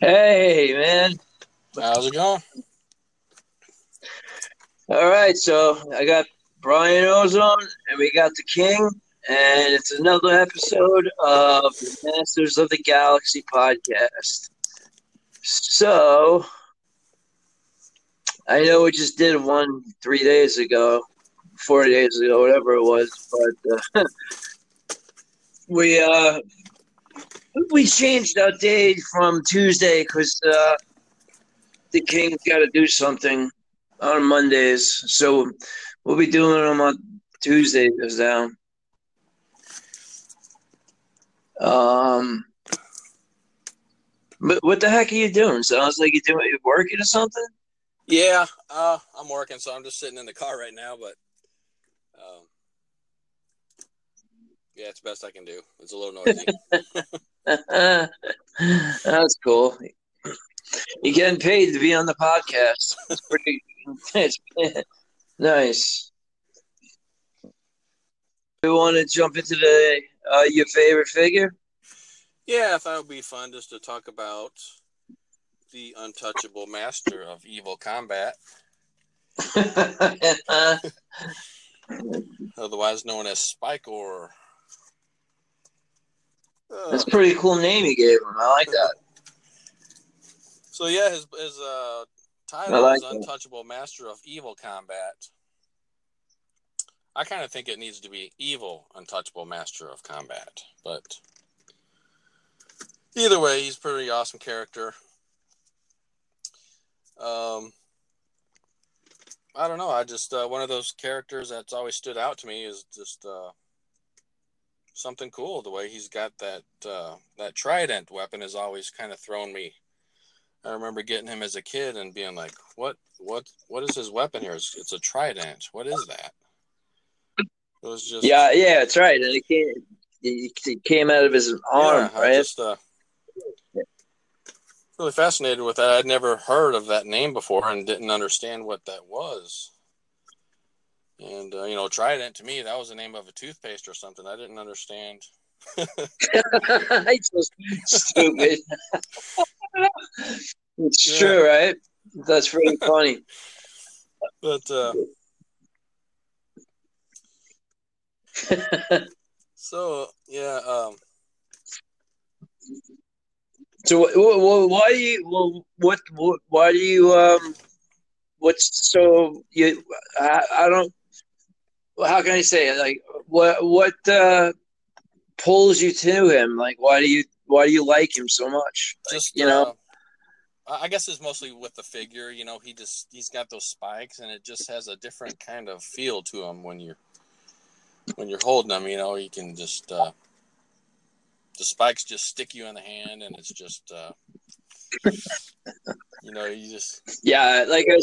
Hey, man. How's it going? All right, so I got Brian Ozone, and we got The King, and it's another episode of the Masters of the Galaxy podcast. So, I know we just did one 4 days ago, whatever it was, but we changed our day from Tuesday because The King's got to do something on Mondays. So we'll be doing them on Tuesdays now. But what the heck are you doing? Sounds like you're working or something? Yeah, I'm working, so I'm just sitting in the car right now. But yeah, it's the best I can do. It's a little noisy. That's cool. You're getting paid to be on the podcast. It's pretty nice. We want to jump into the your favorite figure. Yeah, I thought it would be fun just to talk about the untouchable master of evil combat, otherwise known as Spikor. That's a pretty cool name you gave him. I like that. So yeah, his title is Untouchable Master of Evil Combat. I kind of think it needs to be Evil Untouchable Master of Combat, but either way, he's a pretty awesome character. I don't know. I just one of those characters that's always stood out to me is just something cool. The way he's got that trident weapon has always kind of thrown me. I remember getting him as a kid and being like, "What is his weapon here? It's a trident. What is that?" It was just yeah, it's right. And it came out of his arm, right? Really fascinated with that. I'd never heard of that name before and didn't understand what that was. And, Trident, to me, that was the name of a toothpaste or something. I didn't understand. It's so stupid. It's true, right? That's really funny. But, so, yeah, so what pulls you to him? Like, why do you like him so much? Like, just, I guess it's mostly with the figure, he's got those spikes and it just has a different kind of feel to him when you're holding him, you can just, the spikes just stick you in the hand, and it's just, you just... Yeah, like I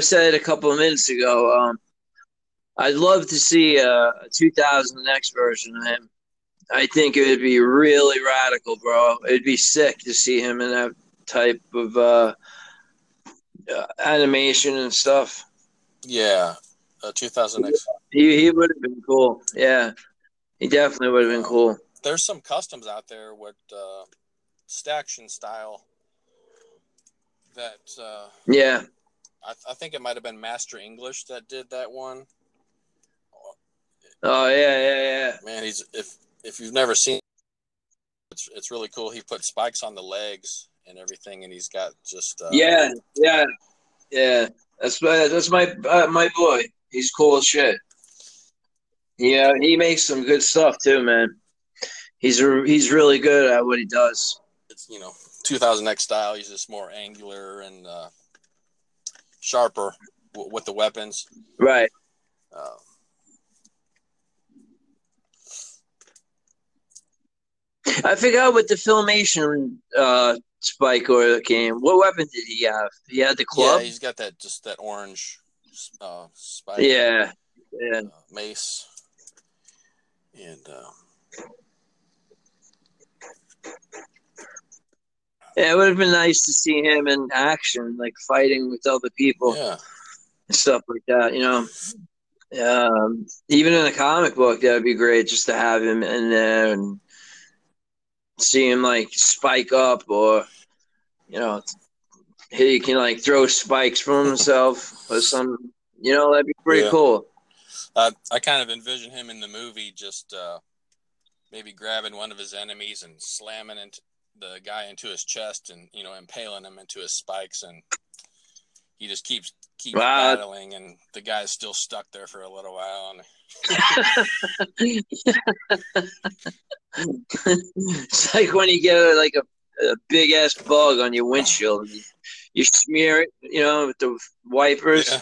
said a couple of minutes ago, I'd love to see a 2000X version of him. I think it would be really radical, bro. It'd be sick to see him in that type of animation and stuff. Yeah, a 2000X. He would have been cool, yeah. He definitely would have been cool. There's some customs out there with Staction style that I think it might have been Master English that did that one. Oh yeah. Man, he's if you've never seen it's really cool. He put spikes on the legs and everything, and he's got just yeah. That's my boy. He's cool as shit. Yeah, he makes some good stuff too, man. He's really good at what he does. It's 2000X style. He's just more angular and sharper with the weapons. Right. I forgot what the Filmation Spikor came. What weapon did he have? He had the club. Yeah, he's got that orange spike. Yeah. Mace. And. Yeah, it would have been nice to see him in action, like fighting with other people and stuff like that, even in a comic book, that would be great just to have him in there and see him, like, spike up or you know, he can like throw spikes from himself or something. You know, that'd be pretty cool. I kind of envision him in the movie just maybe grabbing one of his enemies and slamming into the guy into his chest and, you know, impaling him into his spikes, and he just keeps battling, and the guy's still stuck there for a little while. And it's like when you get like a big ass bug on your windshield, you smear it, you know, with the wipers. Yeah.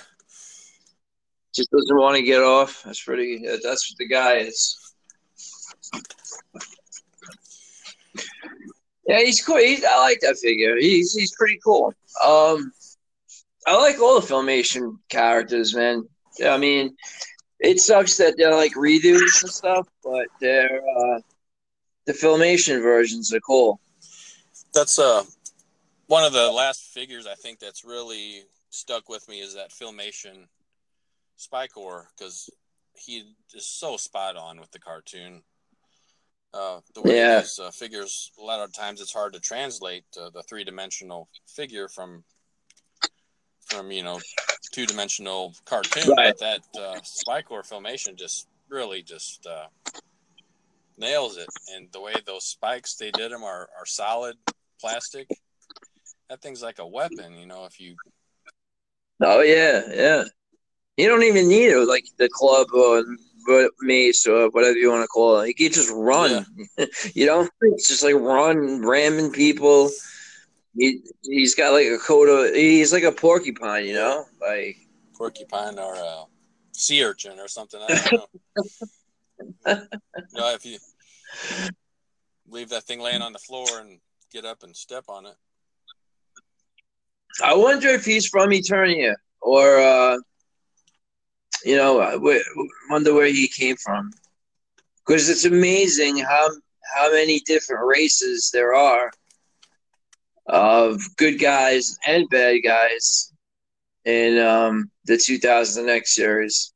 Just doesn't want to get off. That's what the guy is. Yeah, he's cool. I like that figure. He's pretty cool. I like all the Filmation characters, man. I mean, it sucks that they're like redos and stuff, but they're the Filmation versions are cool. That's one of the last figures I think that's really stuck with me is that Filmation Spikor, because he is so spot on with the cartoon. The way these figures, a lot of times it's hard to translate the three-dimensional figure from you know, two-dimensional cartoon, but that Spikor Filmation just really just nails it. And the way those spikes they did them are solid plastic. That thing's like a weapon, you know. If you you don't even need it like the club or mace or whatever you want to call it. You can just run. Yeah. You know, it's just like run, ramming people. He's got like a coat of. He's like a porcupine, you know, like porcupine or a sea urchin or something. I don't know. You know, if you leave that thing laying on the floor and get up and step on it. I wonder if he's from Eternia or, you know, I wonder where he came from, because it's amazing how many different races there are of good guys and bad guys in the 2000X series,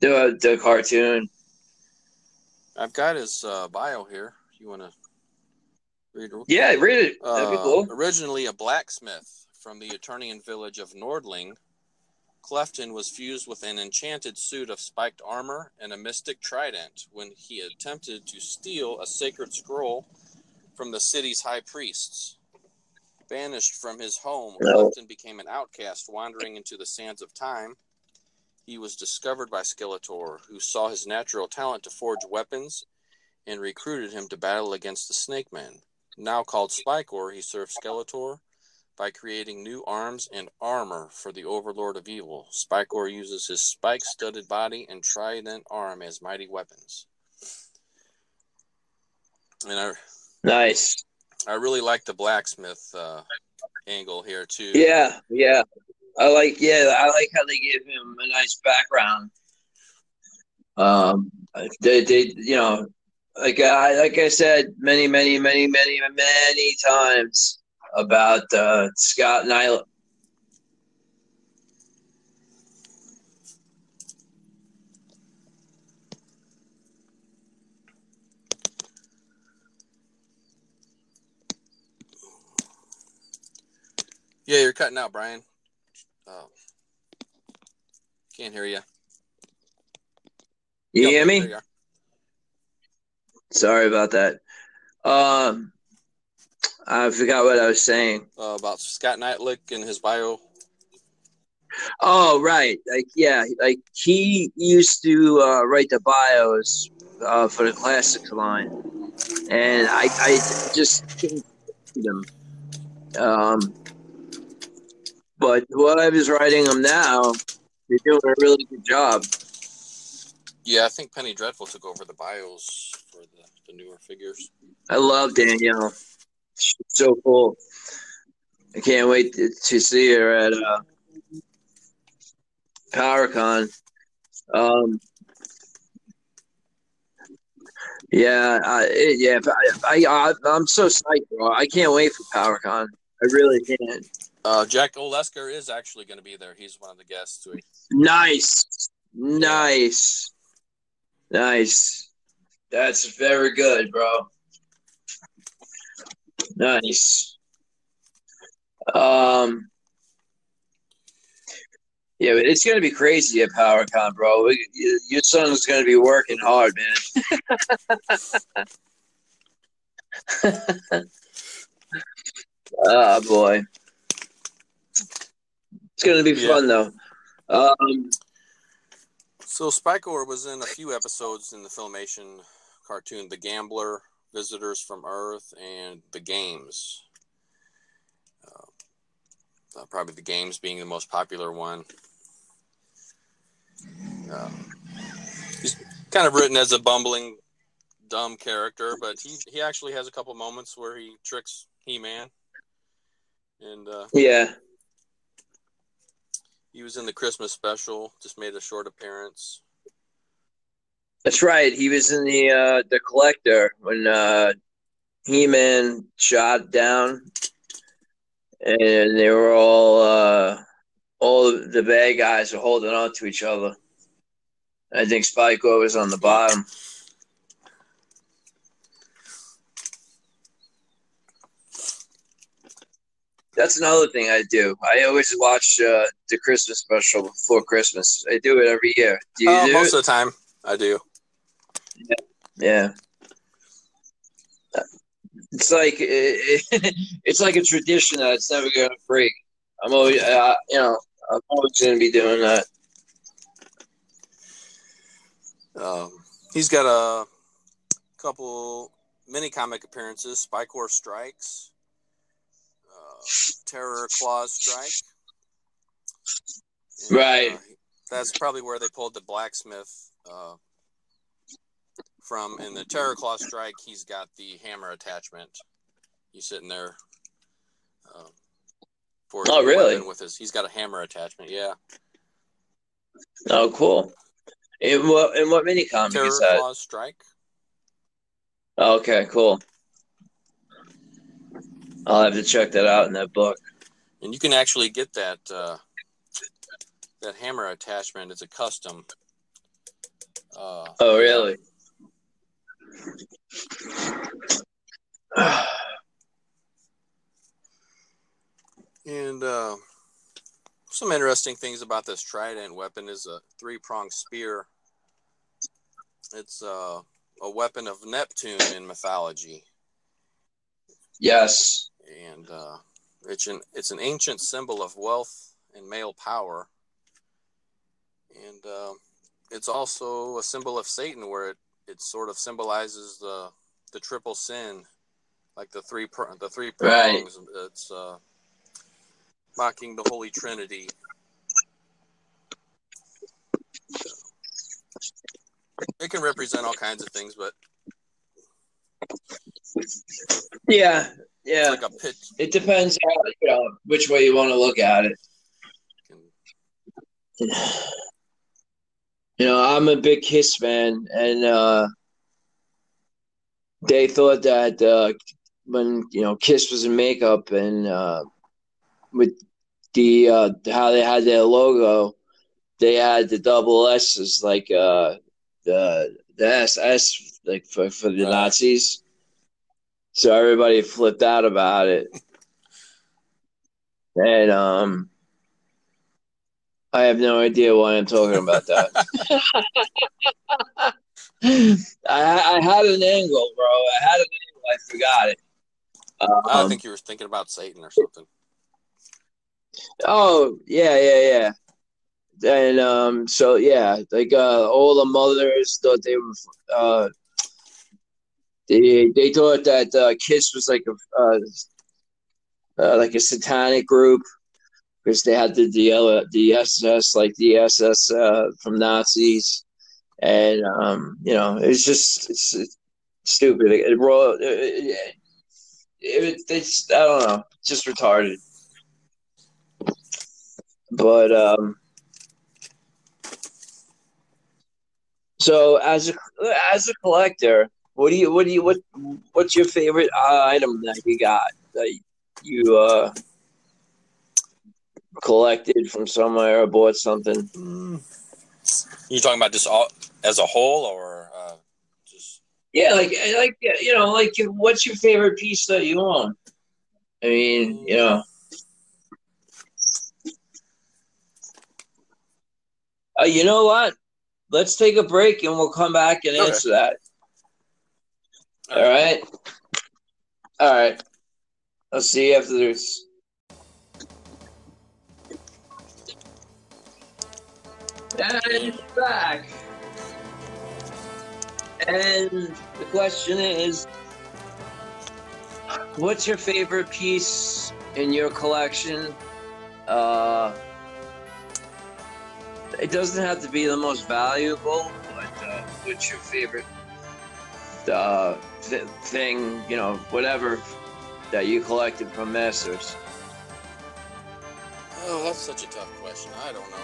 the cartoon. I've got his bio here. You want to read it? Yeah, read it. That'd be cool. Originally a blacksmith from the Eternian village of Nordling, Clefton was fused with an enchanted suit of spiked armor and a mystic trident when he attempted to steal a sacred scroll from the city's high priests. Banished from his home, Clefton became an outcast wandering into the sands of time. He was discovered by Skeletor, who saw his natural talent to forge weapons and recruited him to battle against the Snake Men. Now called Spikor, he served Skeletor by creating new arms and armor for the Overlord of Evil. Spikor uses his spike-studded body and trident arm as mighty weapons. And nice. I really like the blacksmith angle here too. Yeah. I like how they give him a nice background. They you know, like I said many times about Scott Neitlich. Yeah, you're cutting out, Brian. Can't hear you. You hear me? Sorry about that. I forgot what I was saying. About Scott Neitlich and his bio. Oh, right. Like he used to write the bios for the classics line. And I just couldn't see them. But whoever's writing them now, they're doing a really good job. Yeah, I think Penny Dreadful took over the bios for the newer figures. I love Danielle. She's so cool. I can't wait to see her at PowerCon. I'm so psyched, bro. I can't wait for PowerCon. I really can't. Jack Olesker is actually going to be there. He's one of the guests. Nice. That's very good, bro. Nice. Yeah, but it's going to be crazy at PowerCon, bro. Your son's going to be working hard, man. Oh, boy. It's going to be fun, though. So Spikor was in a few episodes in the Filmation cartoon, The Gambler, Visitors from Earth, and The Games. Probably The Games being the most popular one. He's kind of written as a bumbling, dumb character, but he actually has a couple moments where he tricks He-Man. And he was in the Christmas special. Just made a short appearance. That's right. He was in the Collector when He-Man shot down, and they were all the bad guys were holding on to each other. I think Spikor was on the bottom. That's another thing I do. I always watch the Christmas special before Christmas. I do it every year. Do you do most it? Of the time, I do. Yeah. It's like a tradition that's never going to break. I'm always going to be doing that. He's got a couple mini comic appearances. Spikor Strikes, Terror Claw Strike. And, right. That's probably where they pulled the blacksmith from. In the Terror Claw Strike, he's got the hammer attachment. He's sitting there. Oh, really? He's got a hammer attachment, yeah. Oh, cool. And what minicomic is that? Terror Claw Strike. Okay, cool. I'll have to check that out in that book. And you can actually get that that hammer attachment. It's a custom. Oh, really? And some interesting things about this trident weapon is a three-pronged spear. It's a weapon of Neptune in mythology. Yes. And it's an ancient symbol of wealth and male power. And it's also a symbol of Satan, where it sort of symbolizes the triple sin, like the three prongs. Right. It's mocking the Holy Trinity. So, it can represent all kinds of things, but yeah. Like a pit. It depends how, which way you want to look at it. I'm a big KISS fan, and they thought that when KISS was in makeup and with the how they had their logo, they had the double S's, like the SS, like for the Nazis. So everybody flipped out about it. And I have no idea why I'm talking about that. I had an angle, bro. I forgot it. I think you were thinking about Satan or something. Oh, yeah. And so, yeah, like all the mothers thought they were... They thought that KISS was like a satanic group, because they had the SS, like the SS from Nazis, and it's just it's stupid. It's I don't know, just retarded. But so as a collector. What's your favorite item that you got that you collected from somewhere or bought something? You talking about just all as a whole, or just? Yeah, like what's your favorite piece that you own? I mean, You know what? Let's take a break and we'll come back and answer that. All right. All right. I'll see you after this. And back. And the question is, what's your favorite piece in your collection? It doesn't have to be the most valuable, but what's your favorite thing, you know, whatever, that you collected from Masters? Oh, that's such a tough question. I don't know.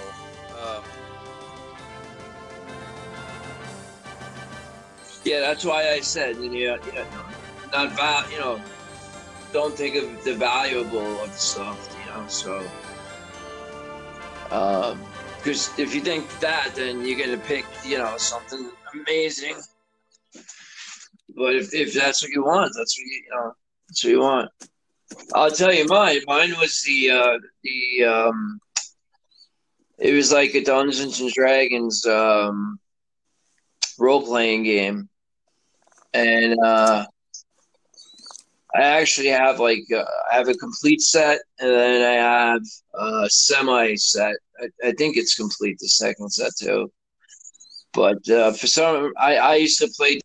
Yeah, that's why I said, don't think of the valuable of the stuff, you know, so. Because if you think that, then you're going to pick, you know, something amazing. But if that's what you want, that's what that's what you want. I'll tell you mine. Mine was it was like a Dungeons and Dragons role-playing game. And I actually have I have a complete set, and then I have a semi-set. I think it's complete, the second set too. But for some, I used to play.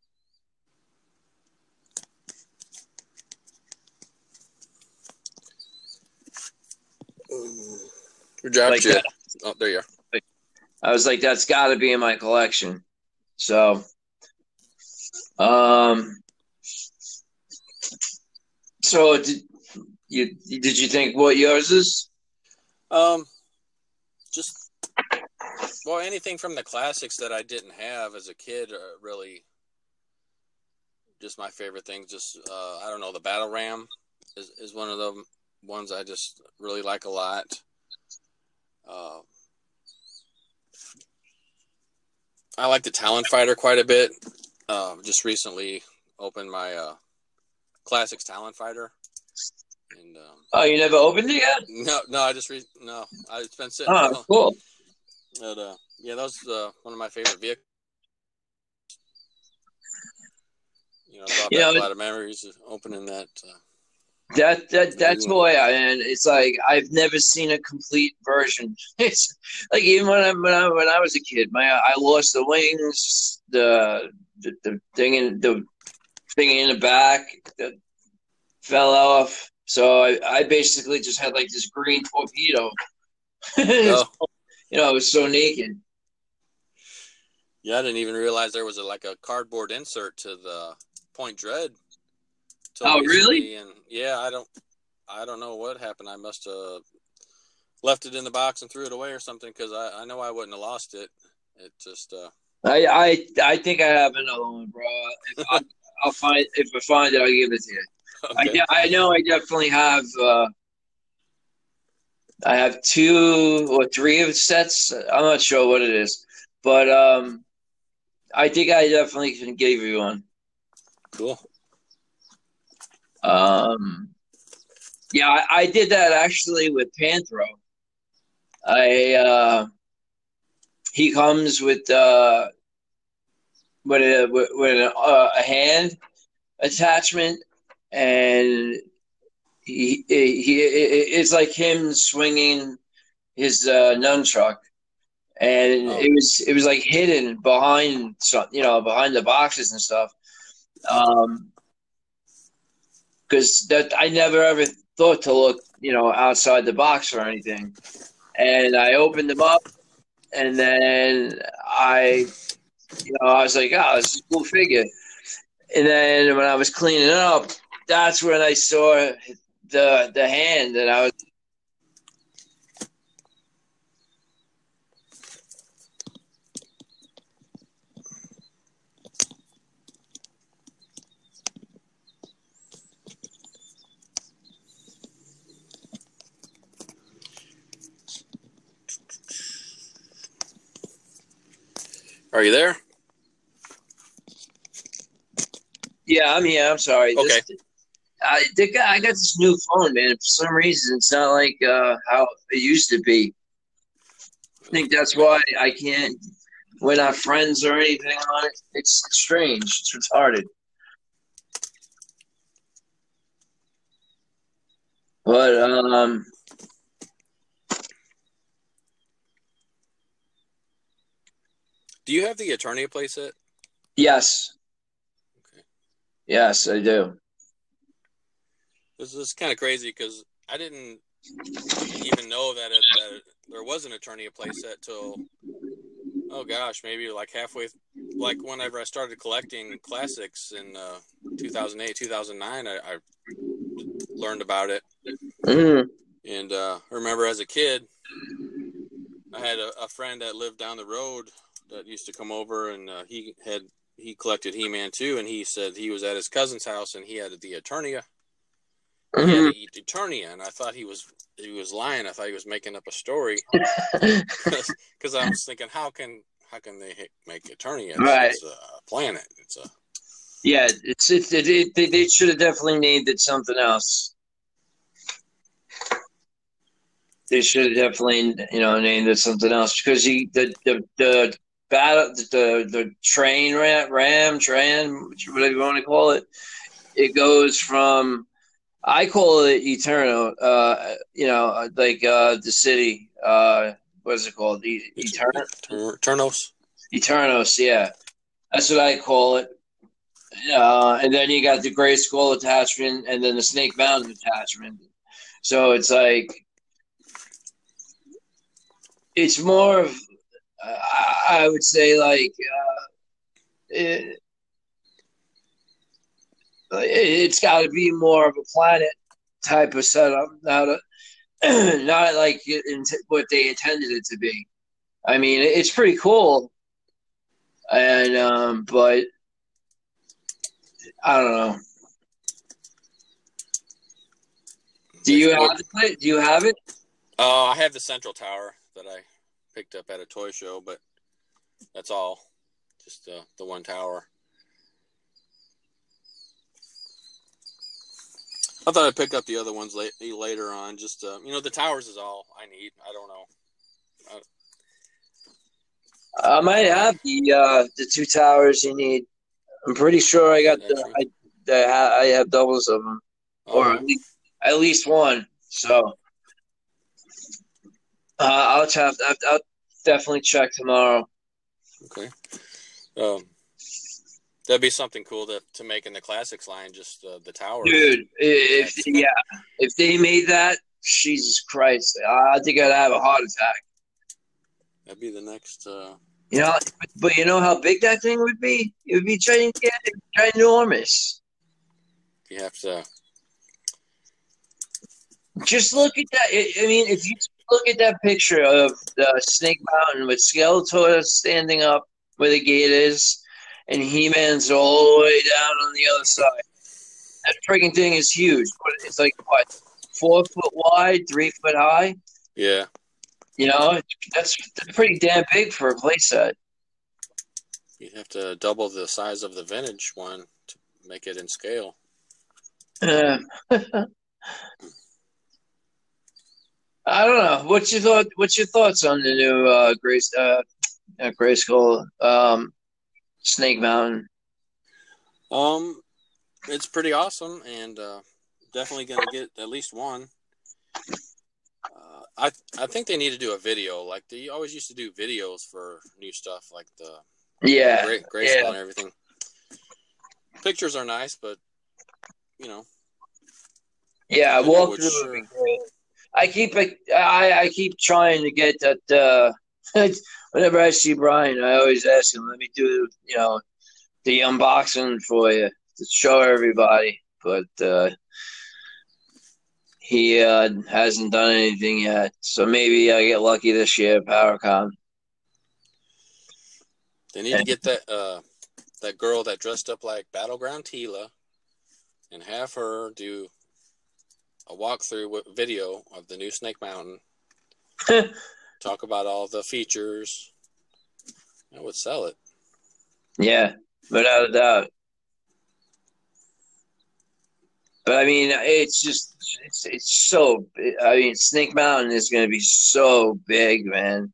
Good job, like that. Oh, there you are. I was like, that's got to be in my collection. So, did you think what yours is? Anything from the classics that I didn't have as a kid, are really just my favorite things. Just, I don't know, the Battle Ram is one of the ones I just really like a lot. I like the Talent Fighter quite a bit. Just recently opened my Classics Talent Fighter. And, oh, you never opened it yet? No, no. It's been sitting. Oh, cool. But, yeah, that was one of my favorite vehicles. You know, brought back a lot of memories of opening that. That toy, and it's like I've never seen a complete version. It's like even when I was a kid, I lost the wings, the thing in the back that fell off. So I basically just had like this green torpedo. Oh. You know, it was so naked. Yeah, I didn't even realize there was a cardboard insert to the Point Dread. Oh, really? And yeah, I don't know what happened. I must have left it in the box and threw it away or something, because I know I wouldn't have lost it. It just I think I have another one, bro. If I find it, I'll give it to you. Okay. I know I definitely have. I have 2 or 3 of sets. I'm not sure what it is, but I think I definitely can give you one. Cool. Yeah, I did that actually with Panthro. He comes with a hand attachment, and he it's like him swinging his nunchuck, and it was like hidden behind behind the boxes and stuff. Because that I never ever thought to look, outside the box or anything. And I opened them up, and then I was like, oh, this is a cool figure. And then when I was cleaning it up, that's when I saw the hand, and I was. Are you there? Yeah, I'm here. I'm sorry. Okay. I got this new phone, man. For some reason, it's not like how it used to be. think that's why I can't. We're not friends or anything on it. It's strange. It's retarded. But do you have the Eternia playset? Yes. Okay. Yes, I do. This is kind of crazy because I didn't even know that, that there was an Eternia playset till, oh gosh, maybe like halfway, like whenever I started collecting classics in 2008, 2009, I learned about it. Mm-hmm. And I remember as a kid, I had a friend that lived down the road that used to come over, and he collected He-Man too, and he said he was at his cousin's house and he had the Eternia. Mm-hmm. He had the Eternia, and I thought he was lying. I thought he was making up a story because I was thinking, how can they make Eternia? Right. It's a planet. It's a yeah. They should have definitely named it something else. They should have definitely named it something else because the battle the train ram, whatever you want to call it, it goes from. I call it Eterno, the city. What is it called? Eternos. Eternos, yeah, that's what I call it. And then you got the Grayskull attachment, and then the Snake Mountain attachment. So it's like it's more of, I would say, like. It's got to be more of a planet type of setup, not like what they intended it to be. I mean, it's pretty cool, and but I don't know. Do you have it? Oh, I have the Central Tower that I picked up at a toy show, but that's all. Just the one tower. I thought I'd pick up the other ones later on. Just, the towers is all I need. I don't know. I might have the two towers you need. I'm pretty sure I got I have doubles of them. Oh. Or at least one. So I'll definitely check tomorrow. Okay. That'd be something cool to make in the classics line, just the tower. Dude, if they made that, Jesus Christ, I think I'd have a heart attack. That'd be the next. But you know how big that thing would be? It would be ginormous. You have to. Just look at that. I mean, if you look at that picture of the Snake Mountain with Skeletor standing up where the gate is. And He-Man's all the way down on the other side. That freaking thing is huge. It's like, 4 foot wide, 3 foot high? Yeah. That's pretty damn big for a playset. You'd have to double the size of the vintage one to make it in scale. I don't know. What's your thoughts on the new Grayskull? Snake Mountain. It's pretty awesome, and definitely gonna get at least one. I think they need to do a video. Like they always used to do videos for new stuff, like the Grayskull and everything. Pictures are nice, but I walk through. I keep trying to get that. Whenever I see Brian, I always ask him, let me do, the unboxing for you to show everybody. But he hasn't done anything yet. So maybe I get lucky this year at PowerCon. They need to get that girl that dressed up like Battleground Tila and have her do a walkthrough video of the new Snake Mountain. Talk about all the features. I would sell it. Yeah, without a doubt. But I mean, it's so. I mean, Snake Mountain is going to be so big, man.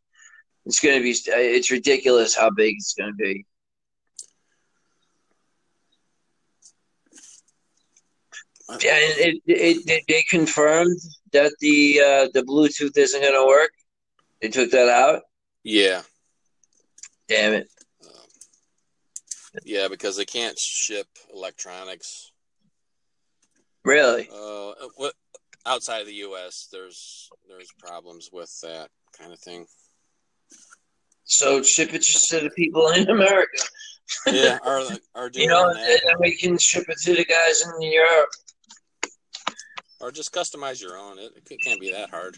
It's going to be – it's ridiculous how big it's going to be. Yeah, they confirmed that the Bluetooth isn't going to work. They took that out? Yeah. Damn it. Yeah, because they can't ship electronics. Really? Outside of the U.S., there's problems with that kind of thing. So ship it just to the people in America. Yeah, or do you know, and we can ship it to the guys in Europe. Or just customize your own. It can't be that hard.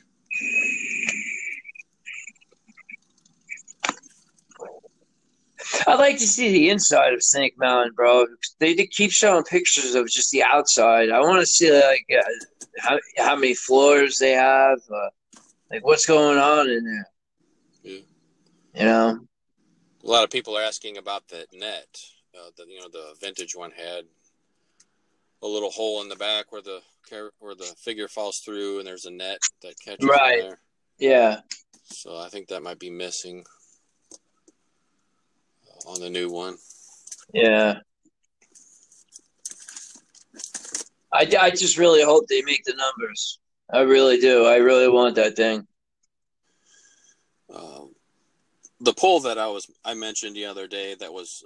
I'd like to see the inside of Snake Mountain, bro. They keep showing pictures of just the outside. I want to see like how many floors they have, like what's going on in there. Yeah. You know, a lot of people are asking about that net. The vintage one had a little hole in the back where the figure falls through, and there's a net that catches right in there. Yeah. So I think that might be missing on the new one. Yeah. I just really hope they make the numbers. I really do. I really want that thing. The poll that I mentioned the other day that was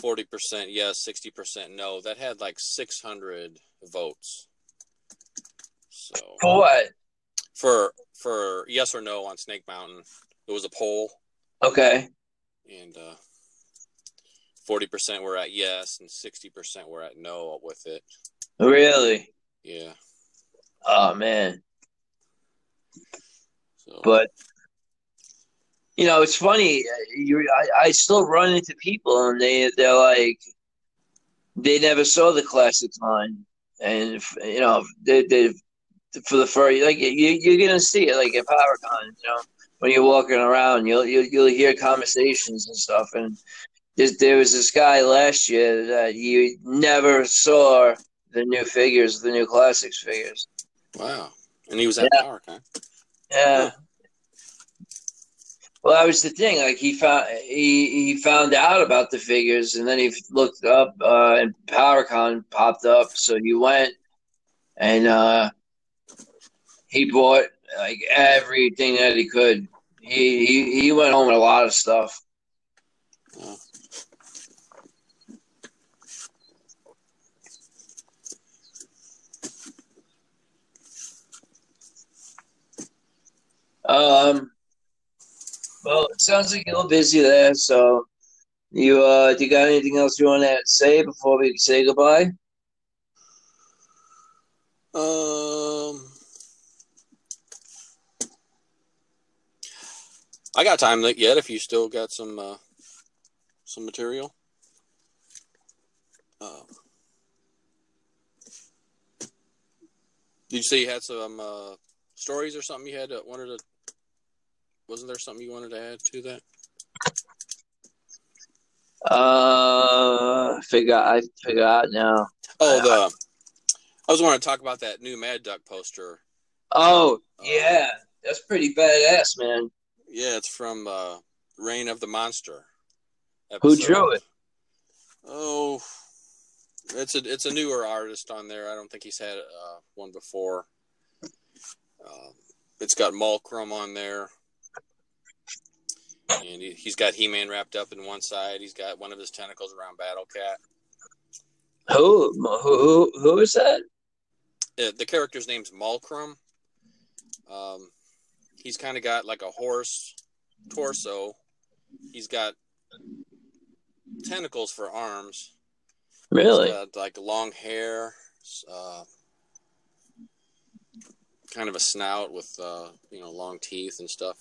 40% yes, 60% no, that had like 600 votes. So for what? For yes or no on Snake Mountain. It was a poll. Okay. And 40% were at yes, and 60% were at no with it. Really? Yeah. Oh, man. So. But... You know, it's funny. I still run into people, and they're like, they never saw the classics line, and you know, they for the furry, like you're gonna see it like at PowerCon. You know, when you're walking around, you'll hear conversations and stuff. And there was this guy last year that you never saw the new figures, the new classics figures. Wow! And he was at PowerCon. Yeah. Well, that was the thing. Like he found out about the figures, and then he looked up, and PowerCon popped up. So he went, and he bought like everything that he could. He went home with a lot of stuff. Oh. Well, it sounds like you're busy there, so do you got anything else you want to say before we say goodbye? I got time yet if you still got some material. Did you say you had some stories or something you had wanted to? Wasn't there something you wanted to add to that? I forgot now. Oh, I was wanting to talk about that new Mad Duck poster. Oh, yeah. That's pretty badass, man. Yeah, it's from Reign of the Monster. Episode. Who drew it? Oh, it's a newer artist on there. I don't think he's had one before. It's got Malkrom on there. And he's got He-Man wrapped up in one side. He's got one of his tentacles around Battle Cat. Who is that? The character's name's Malkrom. He's kind of got like a horse torso. He's got tentacles for arms. Really? He's got, like, long hair. Kind of a snout with long teeth and stuff.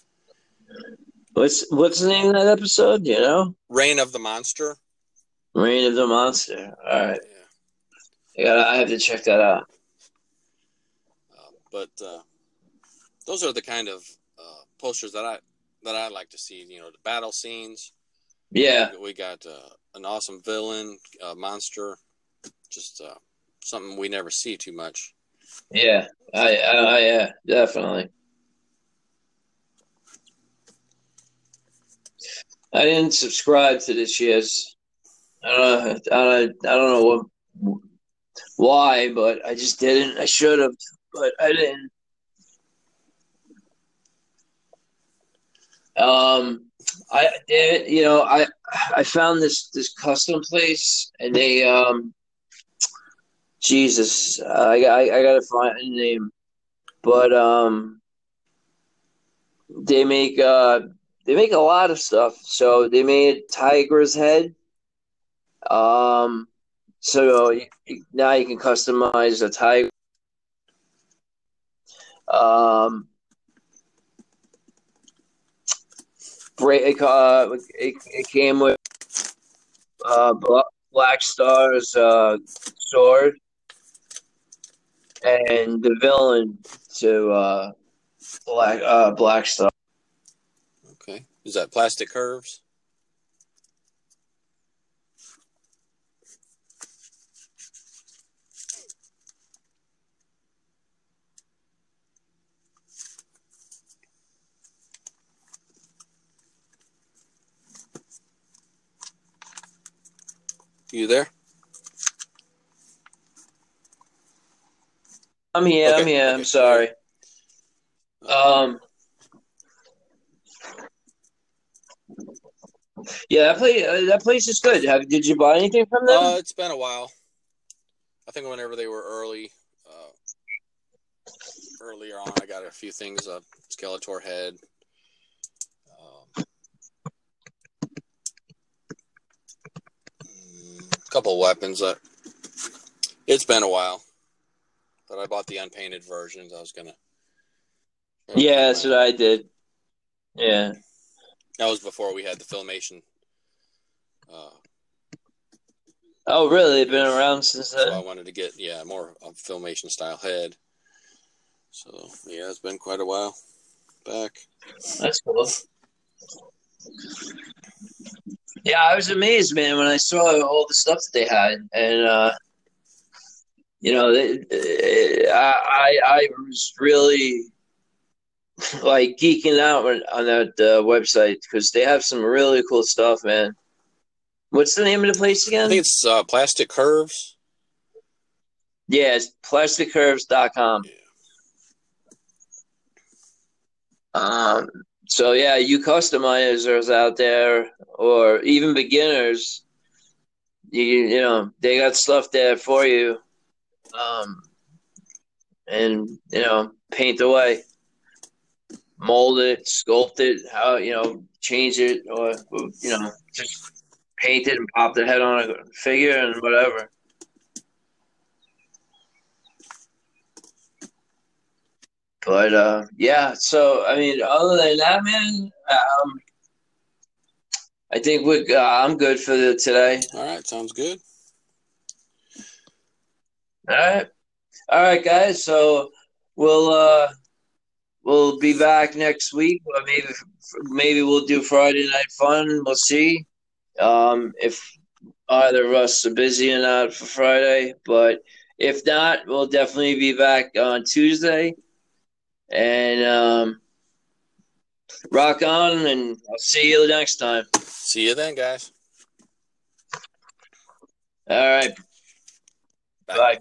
What's the name of that episode? Do you know? Reign of the Monster. Reign of the Monster. All right. Yeah. I have to check that out. But those are the kind of posters that I like to see. You know, the battle scenes. Yeah. We got an awesome villain, monster, just something we never see too much. Yeah. Yeah. Definitely. I didn't subscribe to this year's. I don't know why, but I just didn't. I should have, but I didn't. I found this custom place, and they I gotta find a name, but they make a lot of stuff. So they made Tiger's Head. So now you can customize a tiger. It came with Black Star's sword and the villain to Black Star. Okay, is that Plastic Curves? You there? I'm here. Okay. I'm here. I'm sorry. Yeah, that place is good. Did you buy anything from them? It's been a while. I think whenever they were earlier on, I got a few things: a Skeletor head. Couple weapons. It's been a while, but I bought the unpainted versions. I was gonna. Yeah, that's what I did. Yeah, that was before we had the Filmation. Oh, really? They've been around since then. So I wanted to get more of a Filmation style head. So yeah, it's been quite a while back. That's cool. Yeah, I was amazed, man, when I saw all the stuff that they had, and I was really like geeking out on that website because they have some really cool stuff, man. What's the name of the place again? I think it's Plastic Curves. Yeah, it's PlasticCurves.com. Yeah. So, yeah, you customizers out there or even beginners, you know, they got stuff there for you and, you know, paint away, mold it, sculpt it, how, you know, change it or, you know, just paint it and pop the head on a figure and whatever. But, so, I mean, other than that, man, I think I'm good for today. All right, sounds good. All right, guys, so we'll be back next week. Maybe we'll do Friday Night Fun. We'll see if either of us are busy or not for Friday. But if not, we'll definitely be back on Tuesday. And rock on, and I'll see you next time. See you then, guys. All right. Bye. Bye.